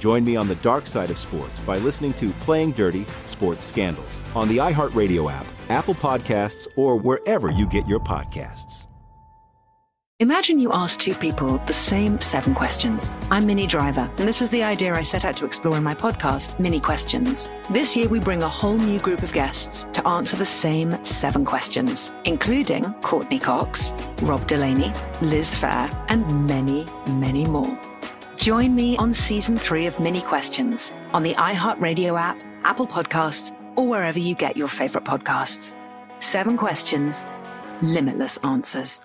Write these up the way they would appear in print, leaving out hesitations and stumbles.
Join me on the dark side of sports by listening to Playing Dirty Sports Scandals on the iHeartRadio app, Apple Podcasts, or wherever you get your podcasts. Imagine you ask two people the same 7 questions. I'm Minnie Driver, and this was the idea I set out to explore in my podcast, Mini Questions. This year, we bring a whole new group of guests to answer the same 7 questions, including Courtney Cox, Rob Delaney, Liz Phair, and many, many more. Join me on Season 3 of Mini Questions on the iHeartRadio app, Apple Podcasts, or wherever you get your favorite podcasts. 7 questions, limitless answers.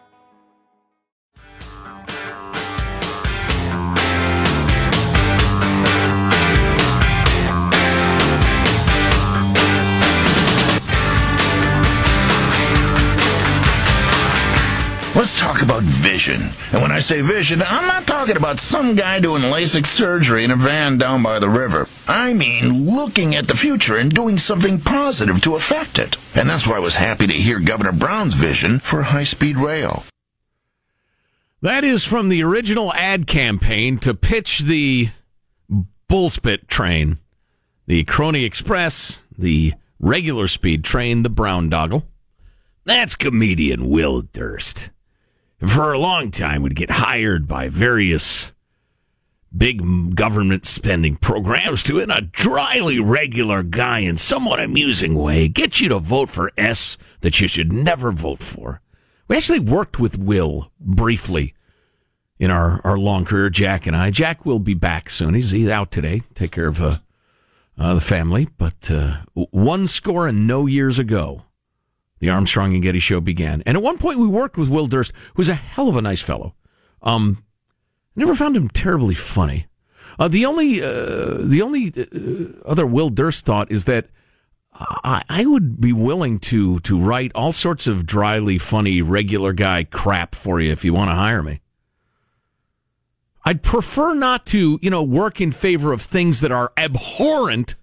Let's talk about vision. And when I say vision, I'm not talking about some guy doing LASIK surgery in a van down by the river. I mean looking at the future and doing something positive to affect it. And that's why I was happy to hear Governor Brown's vision for high-speed rail. That is from the original ad campaign to pitch the Bullspit train, the Crony Express, the regular speed train, the Brown Doggle. That's comedian Will Durst. For a long time, would get hired by various big government spending programs to, in a dryly regular guy and somewhat amusing way, get you to vote for S that you should never vote for. We actually worked with Will briefly in our long career, Jack and I. Jack will be back soon. He's out today. Take care of the family. But 100 years ago, the Armstrong and Getty show began. And at one point, we worked with Will Durst, who's a hell of a nice fellow. Never found him terribly funny. The only other Will Durst thought is that I would be willing to write all sorts of dryly funny, regular guy crap for you if you want to hire me. I'd prefer not to, work in favor of things that are abhorrent,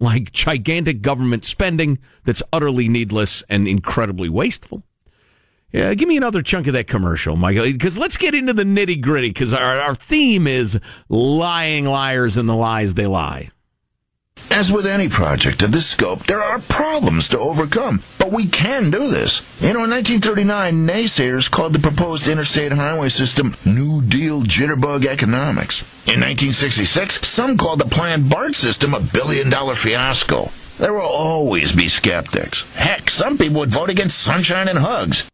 like gigantic government spending that's utterly needless and incredibly wasteful. Yeah, give me another chunk of that commercial, Michael, because let's get into the nitty-gritty, because our theme is lying liars and the lies they lie. As with any project of this scope, there are problems to overcome, but we can do this. In 1939, naysayers called the proposed interstate highway system New Deal jitterbug economics. In 1966, some called the planned BART system a billion-dollar fiasco. There will always be skeptics. Heck, some people would vote against sunshine and hugs.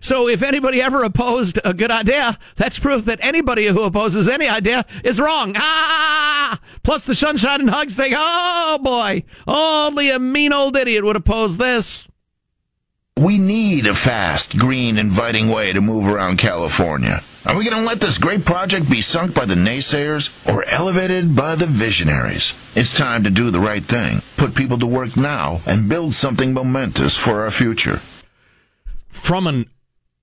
So if anybody ever opposed a good idea, that's proof that anybody who opposes any idea is wrong. Plus the sunshine and hugs thing. Oh, boy. Only a mean old idiot would oppose this. We need a fast, green, inviting way to move around California. Are we going to let this great project be sunk by the naysayers or elevated by the visionaries? It's time to do the right thing, put people to work now, and build something momentous for our future. From an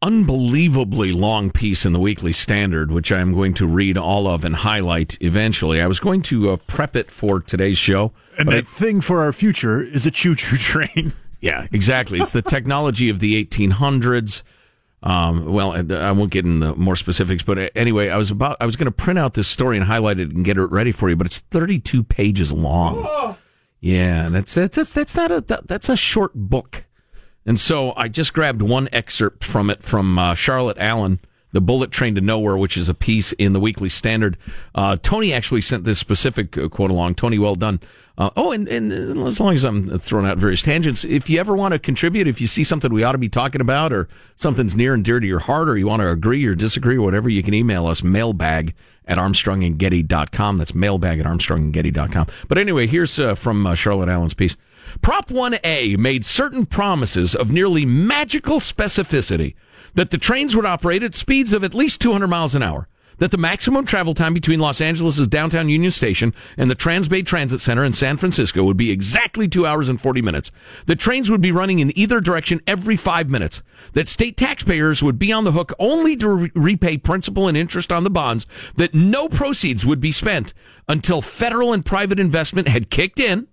unbelievably long piece in the Weekly Standard, which I am going to read all of and highlight eventually. I was going to prep it for today's show. And that thing for our future is a choo-choo train. Yeah, exactly. It's the technology of the 1800s. Well, I won't get into more specifics, but anyway, I was going to print out this story and highlight it and get it ready for you, but it's 32 pages long. Oh. Yeah, that's a short book. And so I just grabbed one excerpt from it from Charlotte Allen, The Bullet Train to Nowhere, which is a piece in the Weekly Standard. Tony actually sent this specific quote along. Tony, well done. And as long as I'm throwing out various tangents, if you ever want to contribute, if you see something we ought to be talking about or something's near and dear to your heart or you want to agree or disagree or whatever, you can email us, mailbag@armstrongandgetty.com. That's mailbag@armstrongandgetty.com. But anyway, here's from Charlotte Allen's piece. Prop 1A made certain promises of nearly magical specificity that the trains would operate at speeds of at least 200 miles an hour, that the maximum travel time between Los Angeles' downtown Union Station and the Transbay Transit Center in San Francisco would be exactly 2 hours and 40 minutes, that trains would be running in either direction every 5 minutes, that state taxpayers would be on the hook only to repay principal and interest on the bonds, that no proceeds would be spent until federal and private investment had kicked in,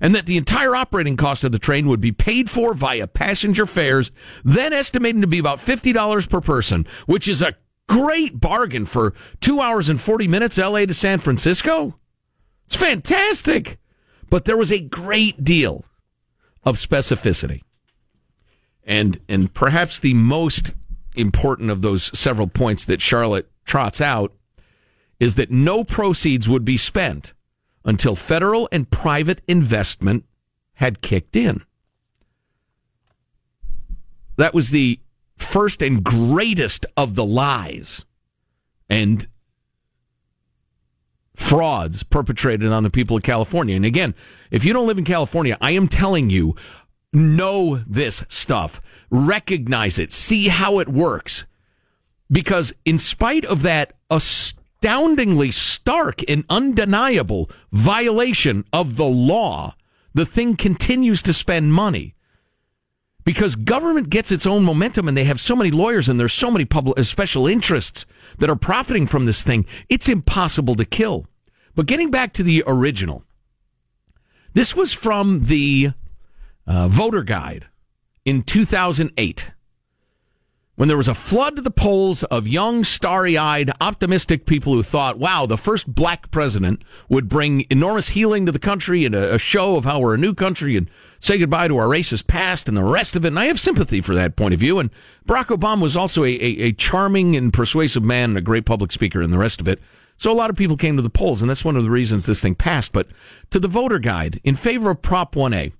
and that the entire operating cost of the train would be paid for via passenger fares, then estimated to be about $50 per person, which is a great bargain for 2 hours and 40 minutes L.A. to San Francisco. It's fantastic. But there was a great deal of specificity. And perhaps the most important of those several points that Charlotte trots out is that no proceeds would be spent until federal and private investment had kicked in. That was the first and greatest of the lies and frauds perpetrated on the people of California. And again, if you don't live in California, I am telling you, know this stuff. Recognize it. See how it works. Because in spite of that astoundingly stark and undeniable violation of the law, the thing continues to spend money because government gets its own momentum and they have so many lawyers and there's so many public special interests that are profiting from this thing. It's impossible to kill. But getting back to the original, this was from the voter guide in 2008. When there was a flood to the polls of young, starry-eyed, optimistic people who thought, wow, the first black president would bring enormous healing to the country and a show of how we're a new country and say goodbye to our racist past and the rest of it. And I have sympathy for that point of view. And Barack Obama was also a charming and persuasive man and a great public speaker and the rest of it. So a lot of people came to the polls, and that's one of the reasons this thing passed. But to the voter guide, in favor of Prop 1A,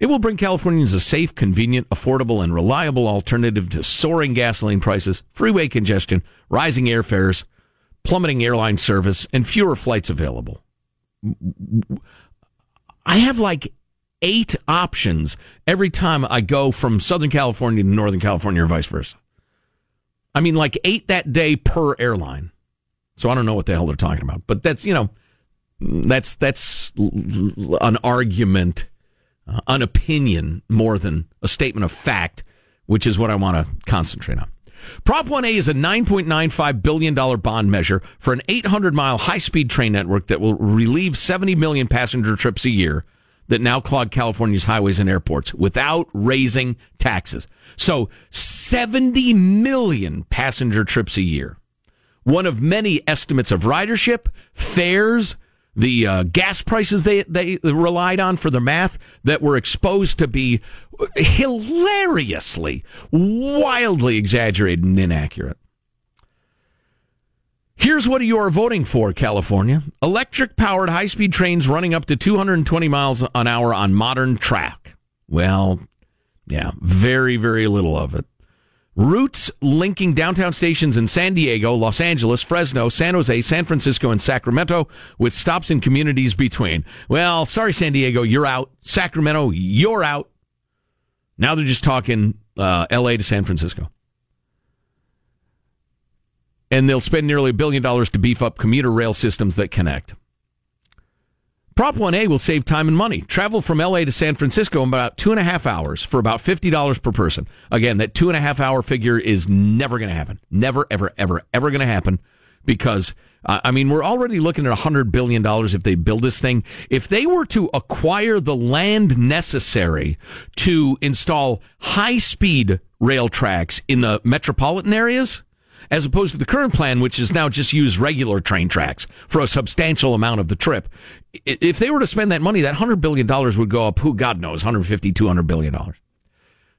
it will bring Californians a safe, convenient, affordable, and reliable alternative to soaring gasoline prices, freeway congestion, rising airfares, plummeting airline service, and fewer flights available. I have like 8 options every time I go from Southern California to Northern California or vice versa. I mean, like 8 that day per airline. So I don't know what the hell they're talking about. But that's, you know, that's an argument. An opinion more than a statement of fact, which is what I want to concentrate on. Prop 1A is a $9.95 billion bond measure for an 800-mile high-speed train network that will relieve 70 million passenger trips a year that now clog California's highways and airports without raising taxes. So 70 million passenger trips a year. One of many estimates of ridership, fares, the gas prices they relied on for their math that were exposed to be hilariously, wildly exaggerated and inaccurate. Here's what you are voting for, California. Electric-powered high-speed trains running up to 220 miles an hour on modern track. Well, yeah, very, very little of it. Routes linking downtown stations in San Diego, Los Angeles, Fresno, San Jose, San Francisco, and Sacramento with stops in communities between. Well, sorry, San Diego, you're out. Sacramento, you're out. Now they're just talking L.A. to San Francisco. And they'll spend nearly $1 billion to beef up commuter rail systems that connect. Prop 1A will save time and money. Travel from L.A. to San Francisco in about 2.5 hours for about $50 per person. Again, that 2.5 hour figure is never going to happen. Never, ever, ever, ever going to happen because, I mean, we're already looking at $100 billion if they build this thing. If they were to acquire the land necessary to install high-speed rail tracks in the metropolitan areas, as opposed to the current plan, which is now just use regular train tracks for a substantial amount of the trip, if they were to spend that money, that $100 billion would go up, who God knows, $150, $200 billion.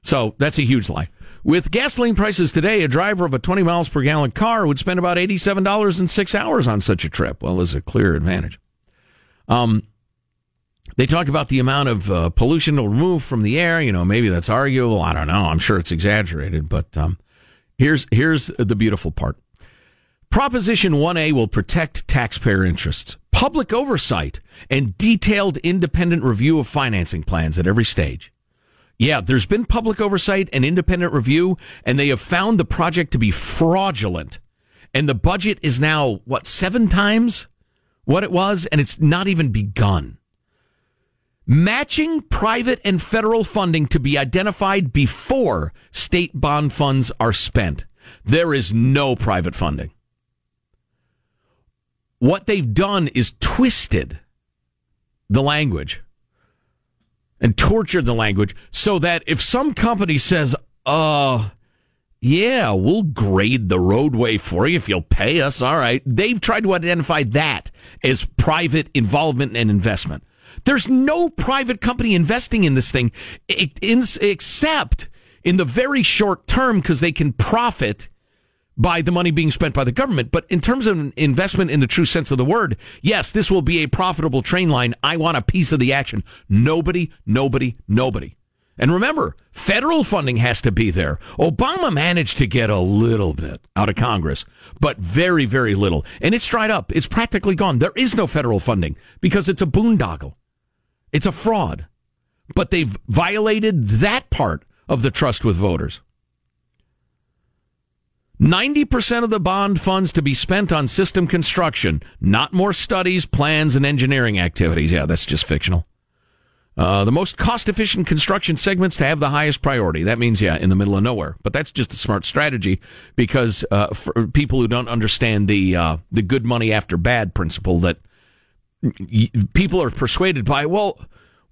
So that's a huge lie. With gasoline prices today, a driver of a 20 miles per gallon car would spend about $87 in 6 hours on such a trip. Well, there's a clear advantage. They talk about the amount of pollution they'll remove from the air. You know, maybe that's arguable. I don't know. I'm sure it's exaggerated, but here's the beautiful part. Proposition 1A will protect taxpayer interests, public oversight, and detailed independent review of financing plans at every stage. Yeah, there's been public oversight and independent review, and they have found the project to be fraudulent. And the budget is now, what, 7 times what it was? And it's not even begun. Matching private and federal funding to be identified before state bond funds are spent. There is no private funding. What they've done is twisted the language and tortured the language so that if some company says, yeah, we'll grade the roadway for you if you'll pay us, all right, they've tried to identify that as private involvement and investment. There's no private company investing in this thing except in the very short term because they can profit by the money being spent by the government. But in terms of investment in the true sense of the word, yes, this will be a profitable train line. I want a piece of the action. Nobody, nobody, nobody. And remember, federal funding has to be there. Obama managed to get a little bit out of Congress, but very, very little. And it's dried up. It's practically gone. There is no federal funding because it's a boondoggle. It's a fraud. But they've violated that part of the trust with voters. 90% of the bond funds to be spent on system construction, not more studies, plans, and engineering activities. Yeah, that's just fictional. The most cost-efficient construction segments to have the highest priority. That means, yeah, in the middle of nowhere. But that's just a smart strategy because for people who don't understand the good money after bad principle that people are persuaded by, well,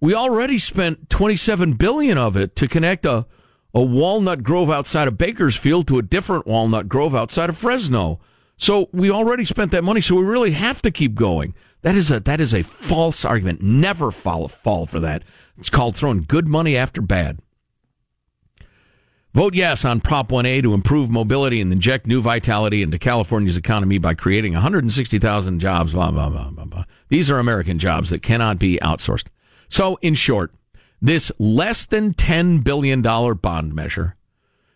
we already spent $27 billion of it to connect a walnut grove outside of Bakersfield to a different walnut grove outside of Fresno. So we already spent that money, so we really have to keep going. That is a false argument. Never fall for that. It's called throwing good money after bad. Vote yes on Prop 1A to improve mobility and inject new vitality into California's economy by creating 160,000 jobs, blah, blah, blah, blah, blah. These are American jobs that cannot be outsourced. So, in short, this less than $10 billion bond measure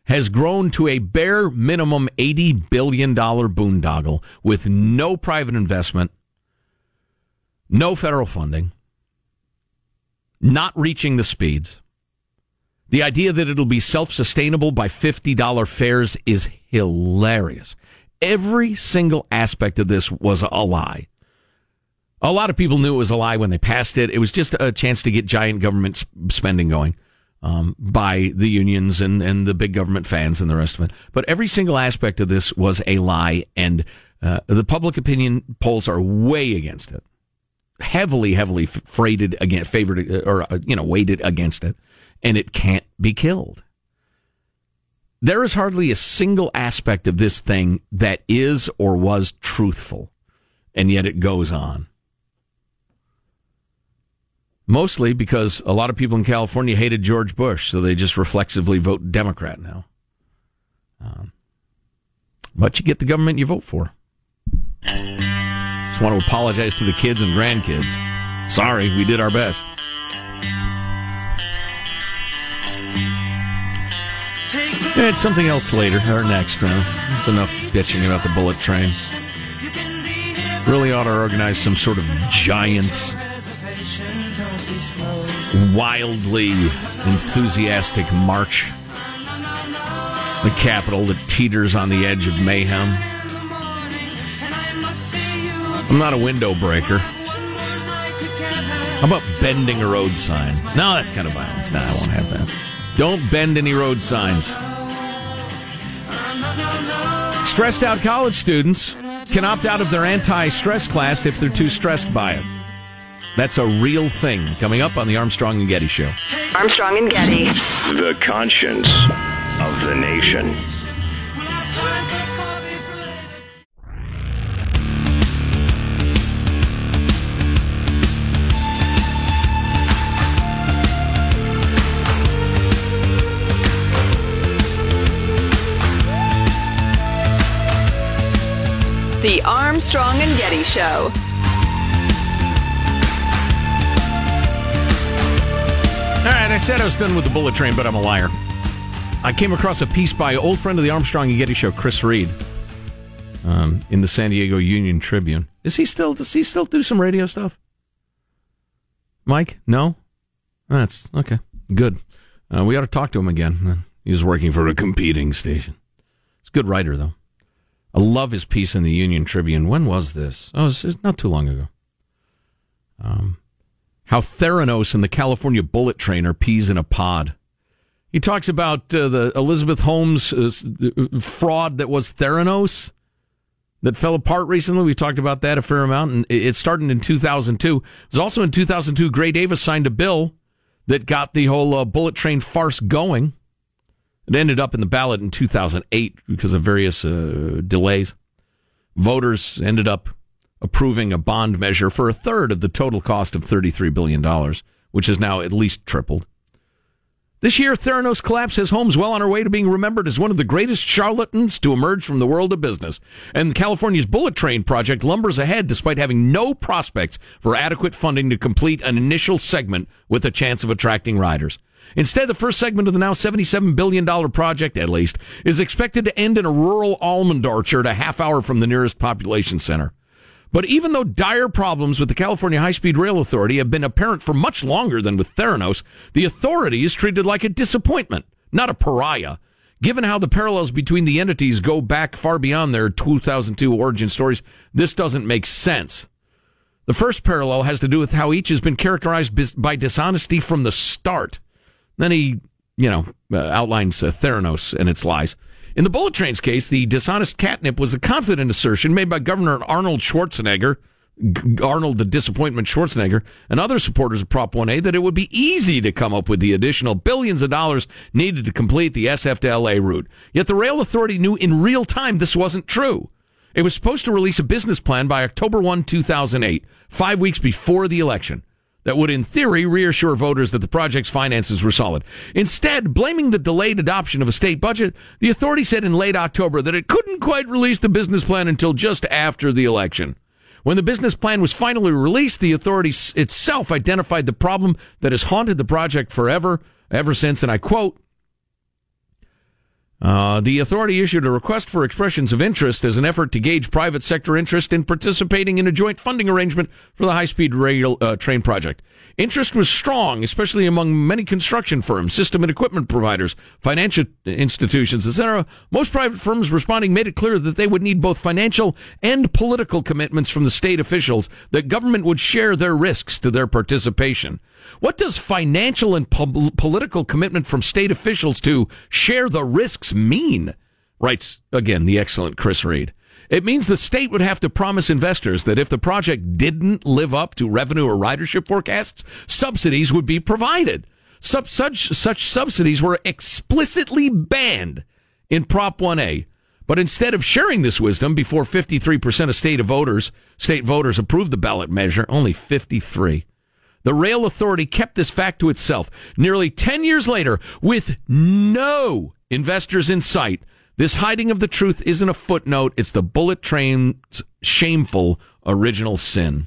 has grown to a bare minimum $80 billion boondoggle with no private investment, no federal funding, not reaching the speeds. The idea that it'll be self-sustainable by $50 fares is hilarious. Every single aspect of this was a lie. A lot of people knew it was a lie when they passed it. It was just a chance to get giant government spending going by the unions and the big government fans and the rest of it. But every single aspect of this was a lie, and the public opinion polls are way against it. Heavily, heavily freighted against, favored, or, you know, weighted against it. And it can't be killed. There is hardly a single aspect of this thing that is or was truthful. And yet it goes on. Mostly because a lot of people in California hated George Bush, so they just reflexively vote Democrat now. But you get the government you vote for. Just want to apologize to the kids and grandkids. Sorry, we did our best. It's something else later, or next round. That's enough bitching about the bullet train. Really ought to organize some sort of giant, wildly enthusiastic march. The capital that teeters on the edge of mayhem. I'm not a window breaker. How about bending a road sign? No, that's kind of violence. No, I won't have that. Don't bend any road signs. Stressed out college students can opt out of their anti-stress class if they're too stressed by it. That's a real thing. Coming up on the Armstrong and Getty Show. Armstrong and Getty. The conscience of the nation. The Armstrong and Getty Show. All right, I said I was done with the bullet train, but I'm a liar. I came across a piece by old friend of the Armstrong and Getty Show, Chris Reed, in the San Diego Union Tribune. Does he still do some radio stuff? Mike? No? That's okay. Good. We ought to talk to him again. He was working for a competing station. He's a good writer, though. I love his piece in the Union Tribune. When was this? Oh, it's not too long ago. How Theranos and the California bullet train are peas in a pod. He talks about the Elizabeth Holmes fraud that was Theranos that fell apart recently. We talked about that a fair amount. And it started in 2002. It was also in 2002, Gray Davis signed a bill that got the whole bullet train farce going. It ended up in the ballot in 2008 because of various delays. Voters ended up approving a bond measure for a third of the total cost of $33 billion, which is now at least tripled. This year, Theranos collapse has Holmes well on her way to being remembered as one of the greatest charlatans to emerge from the world of business. And California's bullet train project lumbers ahead despite having no prospects for adequate funding to complete an initial segment with a chance of attracting riders. Instead, the first segment of the now $77 billion project, at least, is expected to end in a rural almond orchard a half hour from the nearest population center. But even though dire problems with the California High-Speed Rail Authority have been apparent for much longer than with Theranos, the authority is treated like a disappointment, not a pariah, given how the parallels between the entities go back far beyond their 2002 origin stories. This doesn't make sense. The first parallel has to do with how each has been characterized by dishonesty from the start. Then he, outlines Theranos and its lies. In the bullet train's case, the dishonest catnip was the confident assertion made by Governor Arnold Schwarzenegger, Arnold the Disappointment Schwarzenegger, and other supporters of Prop 1A that it would be easy to come up with the additional billions of dollars needed to complete the SF to LA route. Yet the rail authority knew in real time this wasn't true. It was supposed to release a business plan by October 1, 2008, 5 weeks before the election, that would, in theory, reassure voters that the project's finances were solid. Instead, blaming the delayed adoption of a state budget, the authority said in late October that it couldn't quite release the business plan until just after the election. When the business plan was finally released, the authority itself identified the problem that has haunted the project ever since, and I quote, the authority issued a request for expressions of interest as an effort to gauge private sector interest in participating in a joint funding arrangement for the high-speed rail train project. Interest was strong, especially among many construction firms, system and equipment providers, financial institutions, etc. Most private firms responding made it clear that they would need both financial and political commitments from the state officials, that government would share their risks to their participation. What does financial and political commitment from state officials to share the risks mean? Writes, again, the excellent Chris Reed. It means the state would have to promise investors that if the project didn't live up to revenue or ridership forecasts, subsidies would be provided. Such subsidies were explicitly banned in Prop 1A. But instead of sharing this wisdom before 53% of state voters approved the ballot measure, only 53%. The rail authority kept this fact to itself. Nearly 10 years later, with no investors in sight, this hiding of the truth isn't a footnote. It's the bullet train's shameful original sin.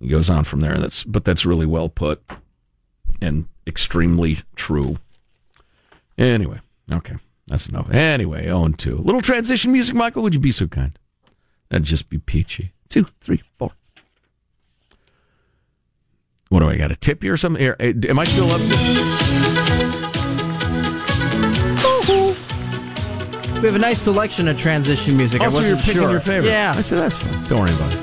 It goes on from there. That's really well put and extremely true. Anyway, okay, that's enough. Anyway, 0-2. Little transition music, Michael, would you be so kind? That'd just be peachy. 2, 3, 4. What do I got? A tip here or something? Here, am I still up to this? We have a nice selection of transition music. Also, I wasn't picking your favorite. Yeah. I said, that's fine. Don't worry about it.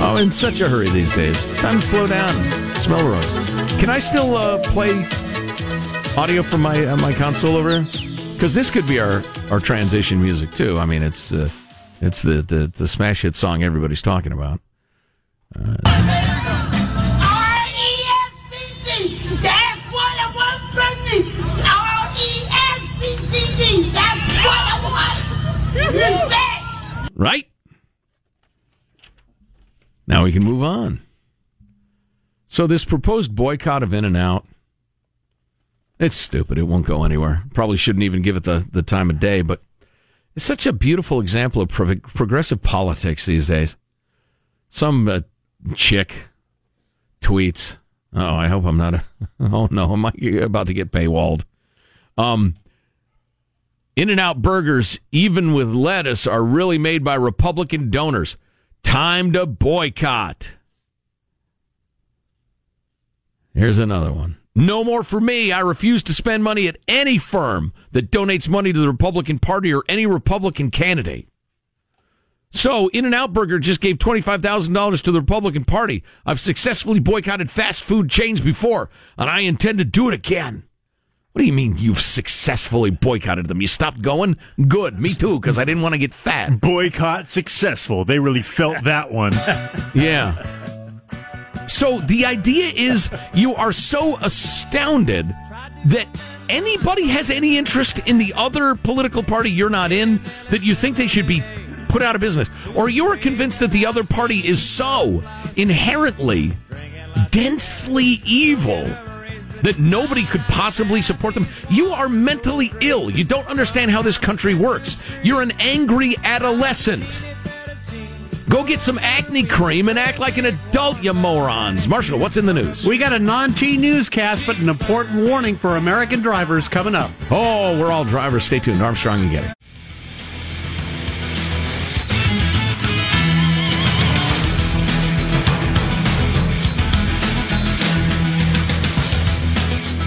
Oh, I'm in such a hurry these days. It's time to slow down. It's Melrose. Can I still play audio from my console over here? Because this could be our transition music, too. I mean, it's It's the smash hit song everybody's talking about. R-E-S-P-C, that's what I want from me. R-E-S-P-C, that's what I want. Respect. Right? Now we can move on. So this proposed boycott of In-N-Out, it's stupid. It won't go anywhere. Probably shouldn't even give it the time of day, but it's such a beautiful example of progressive politics these days. Some chick tweets, oh, I hope I'm not, oh no, am I about to get paywalled? In-N-Out burgers, even with lettuce, are really made by Republican donors. Time to boycott. Here's another one. No more for me. I refuse to spend money at any firm that donates money to the Republican Party or any Republican candidate. So, In-N-Out Burger just gave $25,000 to the Republican Party. I've successfully boycotted fast food chains before, and I intend to do it again. What do you mean you've successfully boycotted them? You stopped going? Good. Me too, because I didn't want to get fat. Boycott successful. They really felt that one. Yeah. So the idea is you are so astounded that anybody has any interest in the other political party you're not in that you think they should be put out of business. Or you are convinced that the other party is so inherently, densely evil that nobody could possibly support them. You are mentally ill. You don't understand how this country works. You're an angry adolescent. Go get some acne cream and act like an adult, you morons. Marshall, what's in the news? We got a non-T newscast, but an important warning for American drivers coming up. Oh, we're all drivers. Stay tuned. Armstrong and Getty.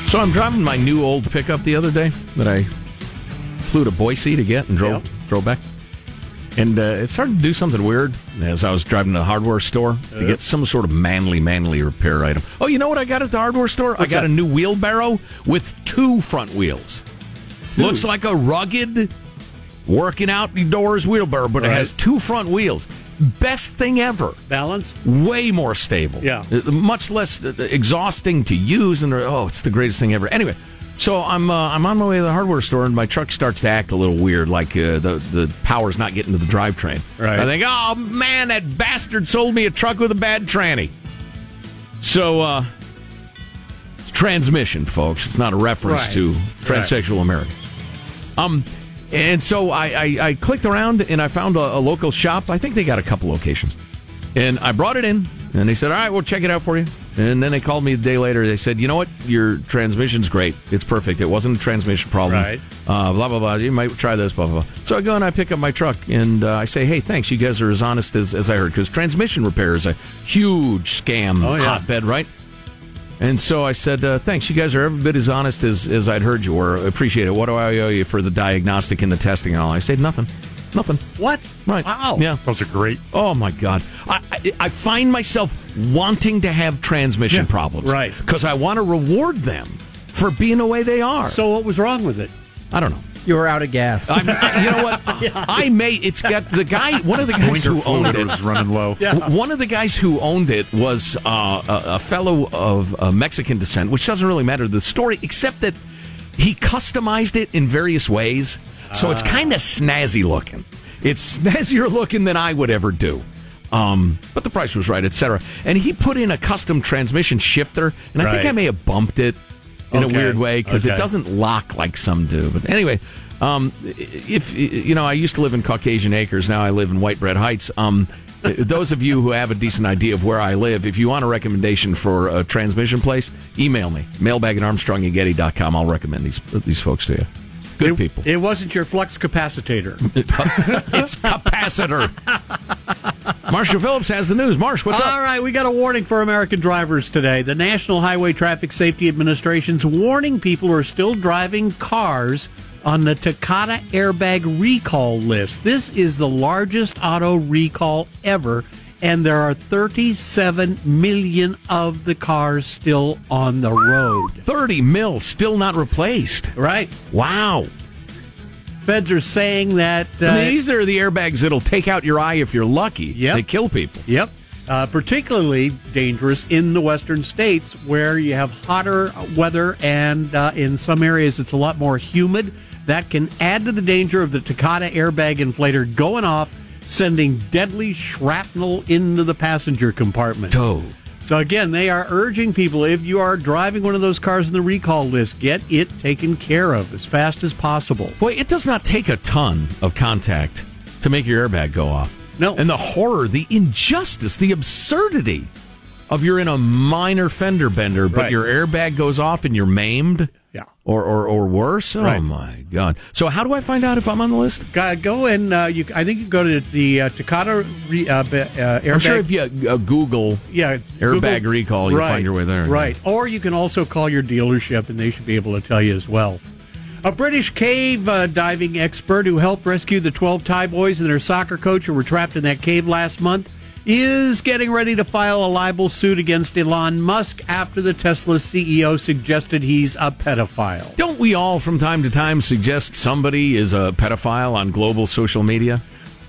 So I'm driving my new old pickup the other day that I flew to Boise to get and drove back. And it started to do something weird as I was driving to the hardware store to get some sort of manly repair item. Oh, you know what I got at the hardware store? What's I got that? A new wheelbarrow with two front wheels. Dude. Looks like a rugged, working out doors wheelbarrow, but It has two front wheels. Best thing ever. Balance? Way more stable. Yeah. Much less exhausting to use. And it's the greatest thing ever. Anyway. So I'm on my way to the hardware store, and my truck starts to act a little weird, like the power's not getting to the drivetrain. Right. I think, oh, man, that bastard sold me a truck with a bad tranny. So it's transmission, folks. It's not a reference to transsexual Americans. And so I clicked around, and I found a local shop. I think they got a couple locations. And I brought it in, and they said, all right, we'll check it out for you. And then they called me a day later. They said, you know what? Your transmission's great. It's perfect. It wasn't a transmission problem. Right. Blah, blah, blah. You might try this, blah, blah, blah. So I go and I pick up my truck, and I say, hey, thanks. You guys are as honest as I heard, because transmission repair is a huge scam hotbed, right? And so I said, thanks. You guys are every bit as honest as I'd heard you were. Appreciate it. What do I owe you for the diagnostic and the testing and all? I said, nothing. What? Right. Wow. Yeah. Those are great. Oh, my God. I find myself wanting to have transmission problems. Right. Because I want to reward them for being the way they are. So what was wrong with it? I don't know. You were out of gas. You know what? It's got the guy, one of the guys who owned it was running low. Yeah. One of the guys who owned it was a fellow of Mexican descent, which doesn't really matter to the story, except that he customized it in various ways. So it's kind of snazzy looking. It's snazzier looking than I would ever do. But the price was right, etc. And he put in a custom transmission shifter, and I think I may have bumped it in a weird way because it doesn't lock like some do. But anyway, if you know, I used to live in Caucasian Acres. Now I live in White Bread Heights. Those of you who have a decent idea of where I live, if you want a recommendation for a transmission place, email me, mailbag@armstrongandgetty.com. I'll recommend these folks to you. Good people. It wasn't your flux capacitor. It's capacitor. Marshall Phillips has the news. Marsh, what's up? All right, we got a warning for American drivers today. The National Highway Traffic Safety Administration's warning people who are still driving cars on the Takata airbag recall list. This is the largest auto recall ever, and there are 37 million of the cars still on the road. 30 mil still not replaced. Right. Wow. feds are saying that... I mean, these are the airbags that'll take out your eye if you're lucky. Yep. They kill people. Yep. Particularly dangerous in the western states where you have hotter weather and in some areas it's a lot more humid. That can add to the danger of the Takata airbag inflator going off, sending deadly shrapnel into the passenger compartment. Oh. So again, they are urging people, if you are driving one of those cars in the recall list, get it taken care of as fast as possible. Boy, it does not take a ton of contact to make your airbag go off. No. And the horror, the injustice, the absurdity of you're in a minor fender bender, but right. your airbag goes off and you're maimed. Yeah. Or worse. Oh, right. My God. So how do I find out if I'm on the list? Go and I think you go to the Takata airbag. I'm sure if you Google airbag recall, you'll find your way there. Right. Yeah. Or you can also call your dealership, and they should be able to tell you as well. A British cave diving expert who helped rescue the 12 Thai boys and their soccer coach who were trapped in that cave last month is getting ready to file a libel suit against Elon Musk after the Tesla CEO suggested he's a pedophile. Don't we all from time to time suggest somebody is a pedophile on global social media?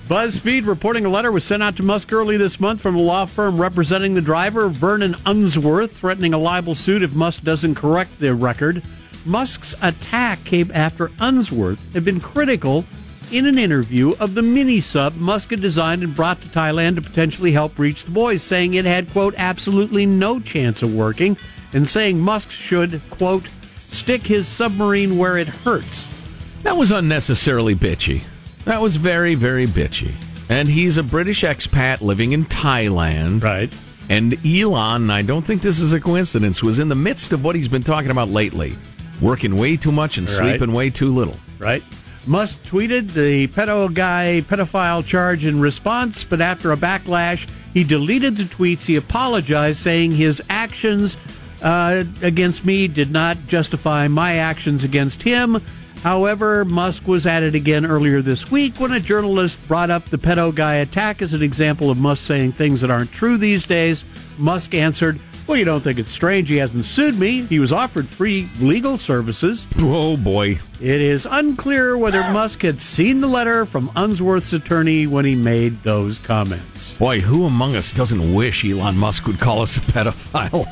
BuzzFeed reporting a letter was sent out to Musk early this month from a law firm representing the driver, Vernon Unsworth, threatening a libel suit if Musk doesn't correct the record. Musk's attack came after Unsworth had been critical in an interview of the mini-sub Musk had designed and brought to Thailand to potentially help reach the boys, saying it had, quote, absolutely no chance of working, and saying Musk should, quote, stick his submarine where it hurts. That was unnecessarily bitchy. That was very, very bitchy. And he's a British expat living in Thailand. Right. And Elon, I don't think this is a coincidence, was in the midst of what he's been talking about lately. Working way too much and sleeping way too little. Right. Musk tweeted the pedophile charge in response, but after a backlash, he deleted the tweets. He apologized, saying his actions against me did not justify my actions against him. However, Musk was at it again earlier this week when a journalist brought up the pedo guy attack as an example of Musk saying things that aren't true these days. Musk answered, well, you don't think it's strange he hasn't sued me. He was offered free legal services. Oh, boy. It is unclear whether Musk had seen the letter from Unsworth's attorney when he made those comments. Boy, who among us doesn't wish Elon Musk would call us a pedophile?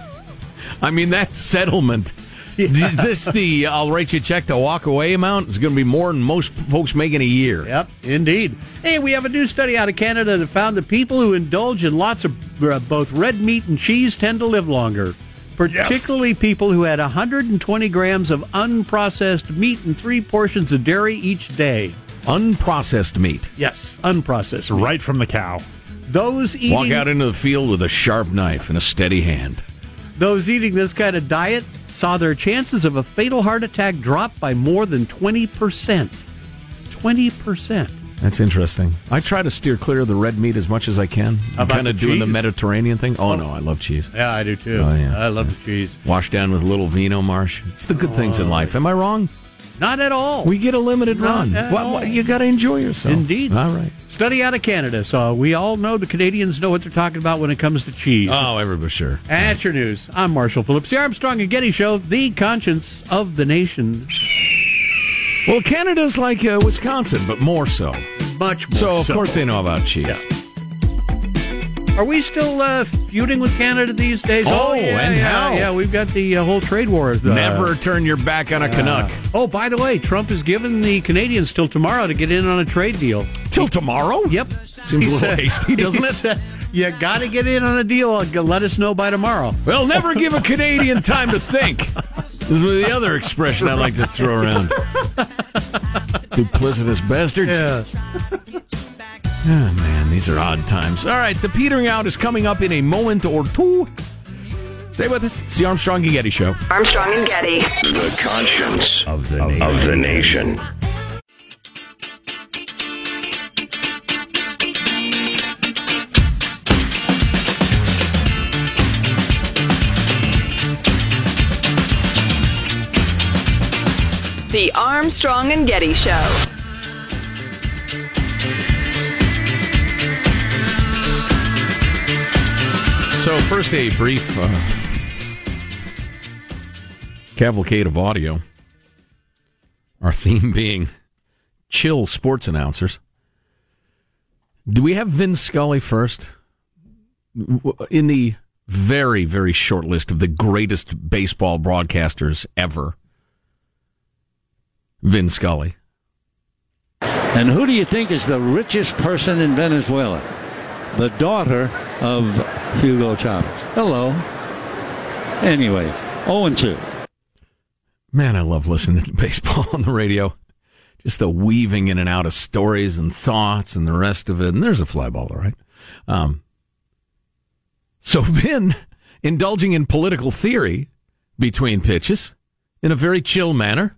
I mean, that settlement. Yeah. This I'll write you a check to walk away amount is going to be more than most folks make in a year. Yep, indeed. Hey, we have a new study out of Canada that found that people who indulge in lots of both red meat and cheese tend to live longer, particularly people who had 120 grams of unprocessed meat and 3 portions of dairy each day. Unprocessed meat? Yes, unprocessed. It's right from the cow. Those eating... Walk out into the field with a sharp knife and a steady hand. Those eating this kind of diet saw their chances of a fatal heart attack drop by more than 20%. 20%. That's interesting. I try to steer clear of the red meat as much as I can. I'm kind of doing the Mediterranean thing. Oh, no, I love cheese. Yeah, I do, too. Oh, yeah. I love the cheese. Washed down with a little Vino Marsh. It's the good things in life. Am I wrong? Not at all. We get a limited run. Well, you got to enjoy yourself. Indeed. All right. Study out of Canada. So we all know the Canadians know what they're talking about when it comes to cheese. Oh, everybody, sure. That's your news. I'm Marshall Phillips. The Armstrong and Getty Show, the conscience of the nation. Well, Canada's like Wisconsin, but more so. Much more so. So, of course, they know about cheese. Yeah. Are we still feuding with Canada these days? Oh, how? Yeah, we've got the whole trade war. Never turn your back on a Canuck. Oh, by the way, Trump has given the Canadians till tomorrow to get in on a trade deal. Till tomorrow? Yep. Seems a little hasty, doesn't it? You got to get in on a deal. Let us know by tomorrow. Well, never give a Canadian time to think. This is the other expression I like to throw around. Duplicitous bastards. Yeah. Oh, man, these are odd times. All right, the petering out is coming up in a moment or two. Stay with us. It's the Armstrong and Getty Show. Armstrong and Getty. The conscience of the nation. The Armstrong and Getty Show. So first, a brief cavalcade of audio. Our theme being chill sports announcers. Do we have Vin Scully first? In the very, very short list of the greatest baseball broadcasters ever, Vin Scully. And who do you think is the richest person in Venezuela? The daughter of Hugo Chavez. Hello. Anyway, 0-2. Man, I love listening to baseball on the radio. Just the weaving in and out of stories and thoughts and the rest of it. And there's a fly ball, all right? So Vin, indulging in political theory between pitches in a very chill manner.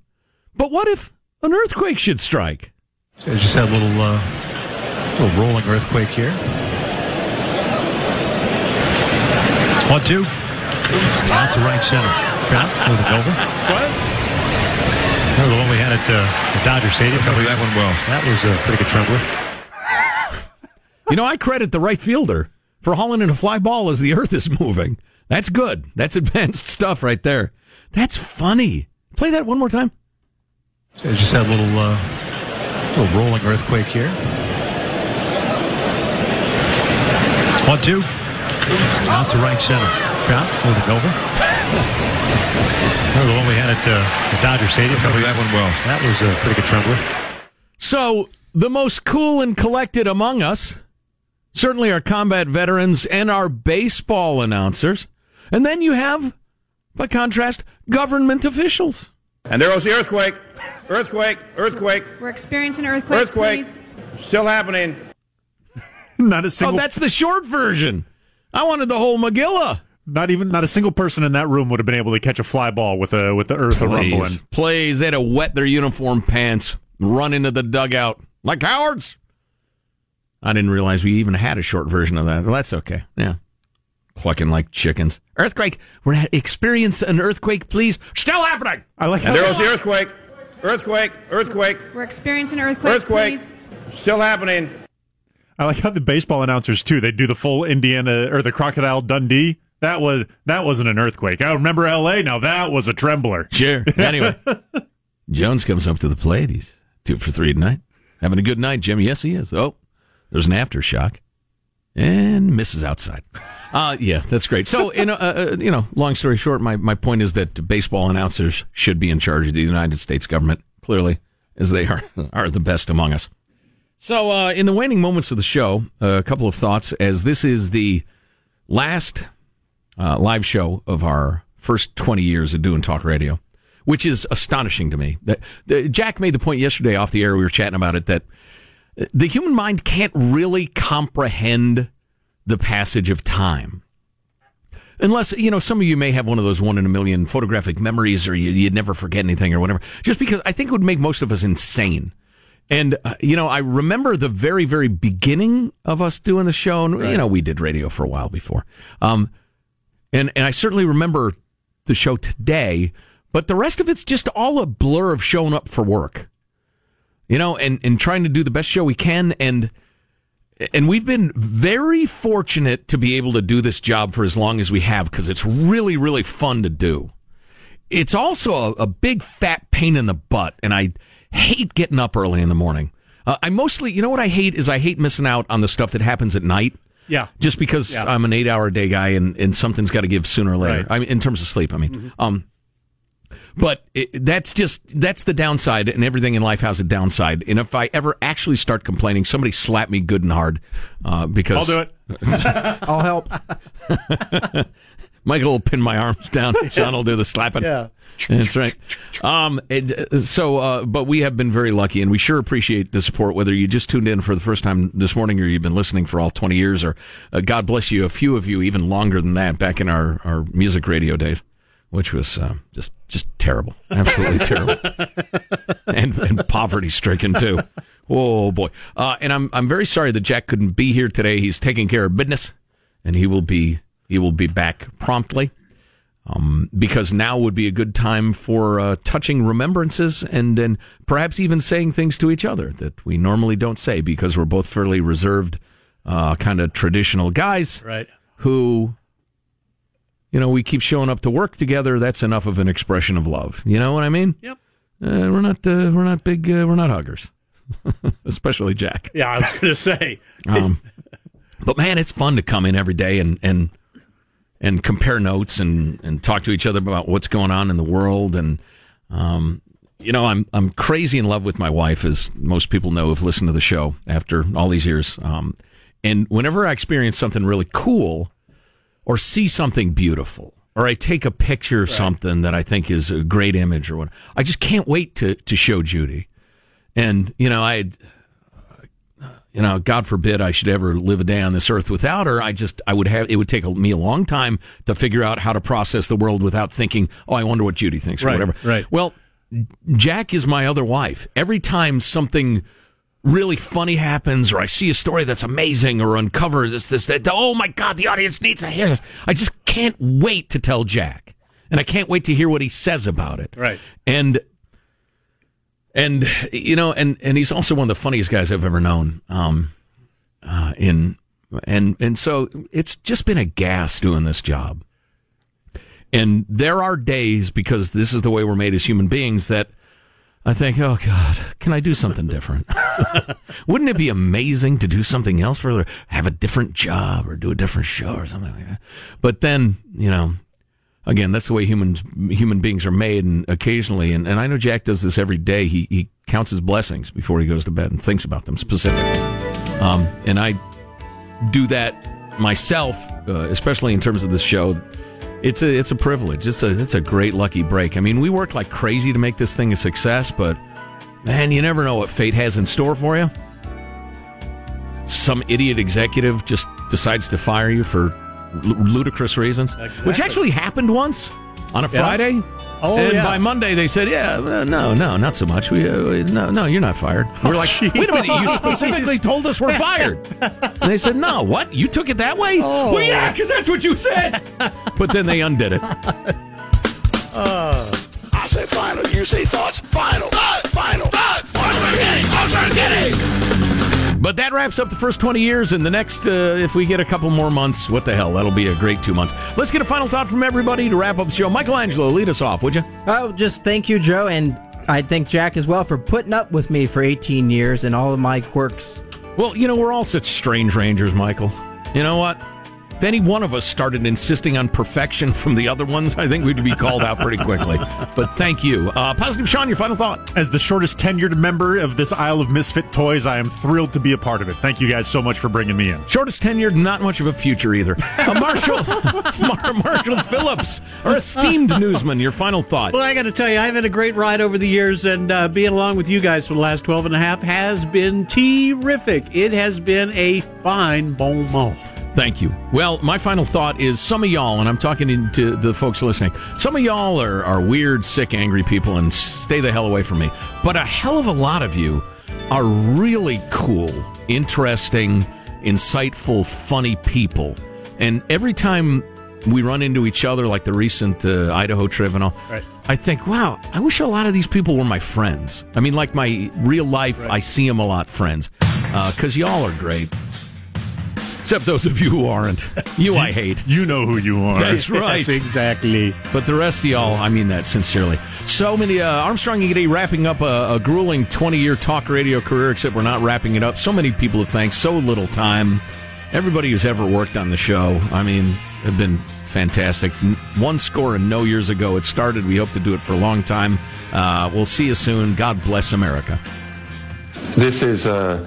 But what if an earthquake should strike? So just had a little rolling earthquake here. 1-2. Out to right center. Trout with it over. What? The one we had at the Dodger Stadium. Covered that one well. That was a pretty good trembler. You know, I credit the right fielder for hauling in a fly ball as the earth is moving. That's good. That's advanced stuff right there. That's funny. Play that one more time. So just had a little rolling earthquake here. 1-2. Out to right center. Trout moving over. The one we had at the Dodger Stadium. Covered that one well. That was a pretty good trembler. So, the most cool and collected among us, certainly our combat veterans and our baseball announcers. And then you have, by contrast, government officials. And there goes the earthquake. Earthquake. Earthquake. We're experiencing an earthquake. Earthquake. Please. Still happening. Not a single... Oh, that's the short version. I wanted the whole Megillah. Not a single person in that room would have been able to catch a fly ball with the earth rumbling. Please, they had to wet their uniform pants, run into the dugout like cowards. I didn't realize we even had a short version of that. Well, that's okay. Yeah, clucking like chickens. Earthquake. We're at experience an earthquake, please. Still happening. I like. And there goes the earthquake. Earthquake. Earthquake. We're experiencing an earthquake. Earthquake. Please. Still happening. I like how the baseball announcers too. They do the full Indiana or the Crocodile Dundee. That wasn't an earthquake. I remember L.A. Now that was a trembler. Sure. Anyway, Jones comes up to the plate. He's 2 for 3 tonight. Having a good night, Jimmy. Yes, he is. Oh, there's an aftershock, and misses outside. Yeah, that's great. So, long story short, my point is that baseball announcers should be in charge of the United States government, clearly, as they are the best among us. So, in the waning moments of the show, a couple of thoughts, as this is the last. Live show of our first 20 years of doing talk radio, which is astonishing to me. Jack made the point yesterday off the air, we were chatting about it, that the human mind can't really comprehend the passage of time. Unless, some of you may have one of those 1 in a million photographic memories or you'd never forget anything or whatever, just because I think it would make most of us insane. And, I remember the very, very beginning of us doing the show, and, right. We did radio for a while before. And I certainly remember the show today, but the rest of it's just all a blur of showing up for work, and trying to do the best show we can. And we've been very fortunate to be able to do this job for as long as we have, because it's really, really fun to do. It's also a big fat pain in the butt, and I hate getting up early in the morning. I mostly, what I hate is I hate missing out on the stuff that happens at night. Yeah. Just because I'm an 8-hour day guy and something's got to give sooner or later. Right. I mean, in terms of sleep, I mean. Mm-hmm. But that's the downside, and everything in life has a downside. And if I ever actually start complaining, somebody slap me good and hard. Because I'll do it. I'll help. Michael will pin my arms down. John will do the slapping. Yeah. That's right. But we have been very lucky, and we sure appreciate the support, whether you just tuned in for the first time this morning or you've been listening for all 20 years, or God bless you, a few of you even longer than that back in our music radio days, which was just terrible. Absolutely terrible. And poverty-stricken, too. Oh, boy. And I'm very sorry that Jack couldn't be here today. He's taking care of business, and he will be back promptly. Because now would be a good time for touching remembrances and then perhaps even saying things to each other that we normally don't say, because we're both fairly reserved, kind of traditional guys, right? Who, we keep showing up to work together. That's enough of an expression of love. You know what I mean? Yep. We're not huggers. Especially Jack. Yeah, I was going to say. But, man, it's fun to come in every day and compare notes and talk to each other about what's going on in the world. And, you know, I'm crazy in love with my wife, as most people know who've listened to the show after all these years. And whenever I experience something really cool or see something beautiful, or I take a picture of something that I think is a great image or what, I just can't wait to show Judy. And, you know, God forbid I should ever live a day on this earth without her. It would take me a long time to figure out how to process the world without thinking, oh, I wonder what Judy thinks or whatever. Right. Well, Jack is my other wife. Every time something really funny happens, or I see a story that's amazing, or uncover this, that, oh my God, the audience needs to hear this, I just can't wait to tell Jack. And I can't wait to hear what he says about it. Right. And you know, and he's also one of the funniest guys I've ever known. So it's just been a gas doing this job. And there are days, because this is the way we're made as human beings, that I think, oh God, can I do something different? Wouldn't it be amazing to do something else, or have a different job, or do a different show, or something like that? But then, you know, again, that's the way human beings are made, and occasionally, and I know Jack does this every day. He counts his blessings before he goes to bed and thinks about them specifically. And I do that myself, especially in terms of this show. It's a privilege. It's a great lucky break. I mean, we worked like crazy to make this thing a success, but man, you never know what fate has in store for you. Some idiot executive just decides to fire you for ludicrous reasons, which actually happened once on a Friday. Oh, and by Monday they said, no, not so much. No, you're not fired. We're like, wait a minute, you specifically told us we're fired. And they said, no, what? You took it that way? Oh. Well, yeah, because that's what you said. But then they undid it. I say final, you say thoughts, final, thoughts, final, thoughts. But that wraps up the first 20 years, and the next, if we get a couple more months, what the hell, that'll be a great 2 months. Let's get a final thought from everybody to wrap up the show. Michelangelo, lead us off, would you? Oh, just thank you, Joe, and I thank Jack as well for putting up with me for 18 years and all of my quirks. Well, you know, we're all such strange rangers, Michael. You know what? If any one of us started insisting on perfection from the other ones, I think we'd be called out pretty quickly. But thank you. Positive Sean, your final thought. As the shortest tenured member of this Isle of Misfit Toys, I am thrilled to be a part of it. Thank you guys so much for bringing me in. Shortest tenured, not much of a future either. Marshall Phillips, our esteemed newsman, your final thought. Well, I got to tell you, I've had a great ride over the years, and being along with you guys for the last 12 and a half has been terrific. It has been a fine bon mot. Thank you. Well, my final thought is some of y'all, and I'm talking to the folks listening, some of y'all are weird, sick, angry people, and stay the hell away from me. But a hell of a lot of you are really cool, interesting, insightful, funny people. And every time we run into each other, like the recent Idaho trip and all, right, I think, wow, I wish a lot of these people were my friends. I mean, like my real life, right, I see them a lot, friends, because y'all are great. Except those of you who aren't. You I hate. You know who you are. That's right. Yes, exactly. But the rest of y'all, I mean that sincerely. So many, Armstrong and Getty wrapping up a grueling 20-year talk radio career, except we're not wrapping it up. So many people to thank, so little time. Everybody who's ever worked on the show, I mean, have been fantastic. 100 years ago it started. We hope to do it for a long time. We'll see you soon. God bless America. This is a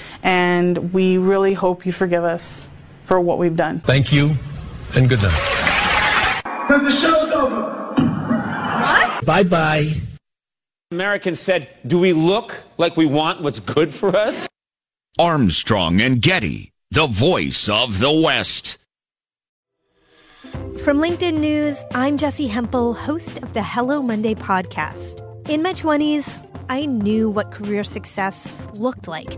and we really hope you forgive us for what we've done. Thank you, and good night. The show's over. What? Bye-bye. Americans said, do we look like we want what's good for us? Armstrong and Getty, the voice of the West. From LinkedIn News, I'm Jesse Hempel, host of the Hello Monday podcast. In my 20s, I knew what career success looked like.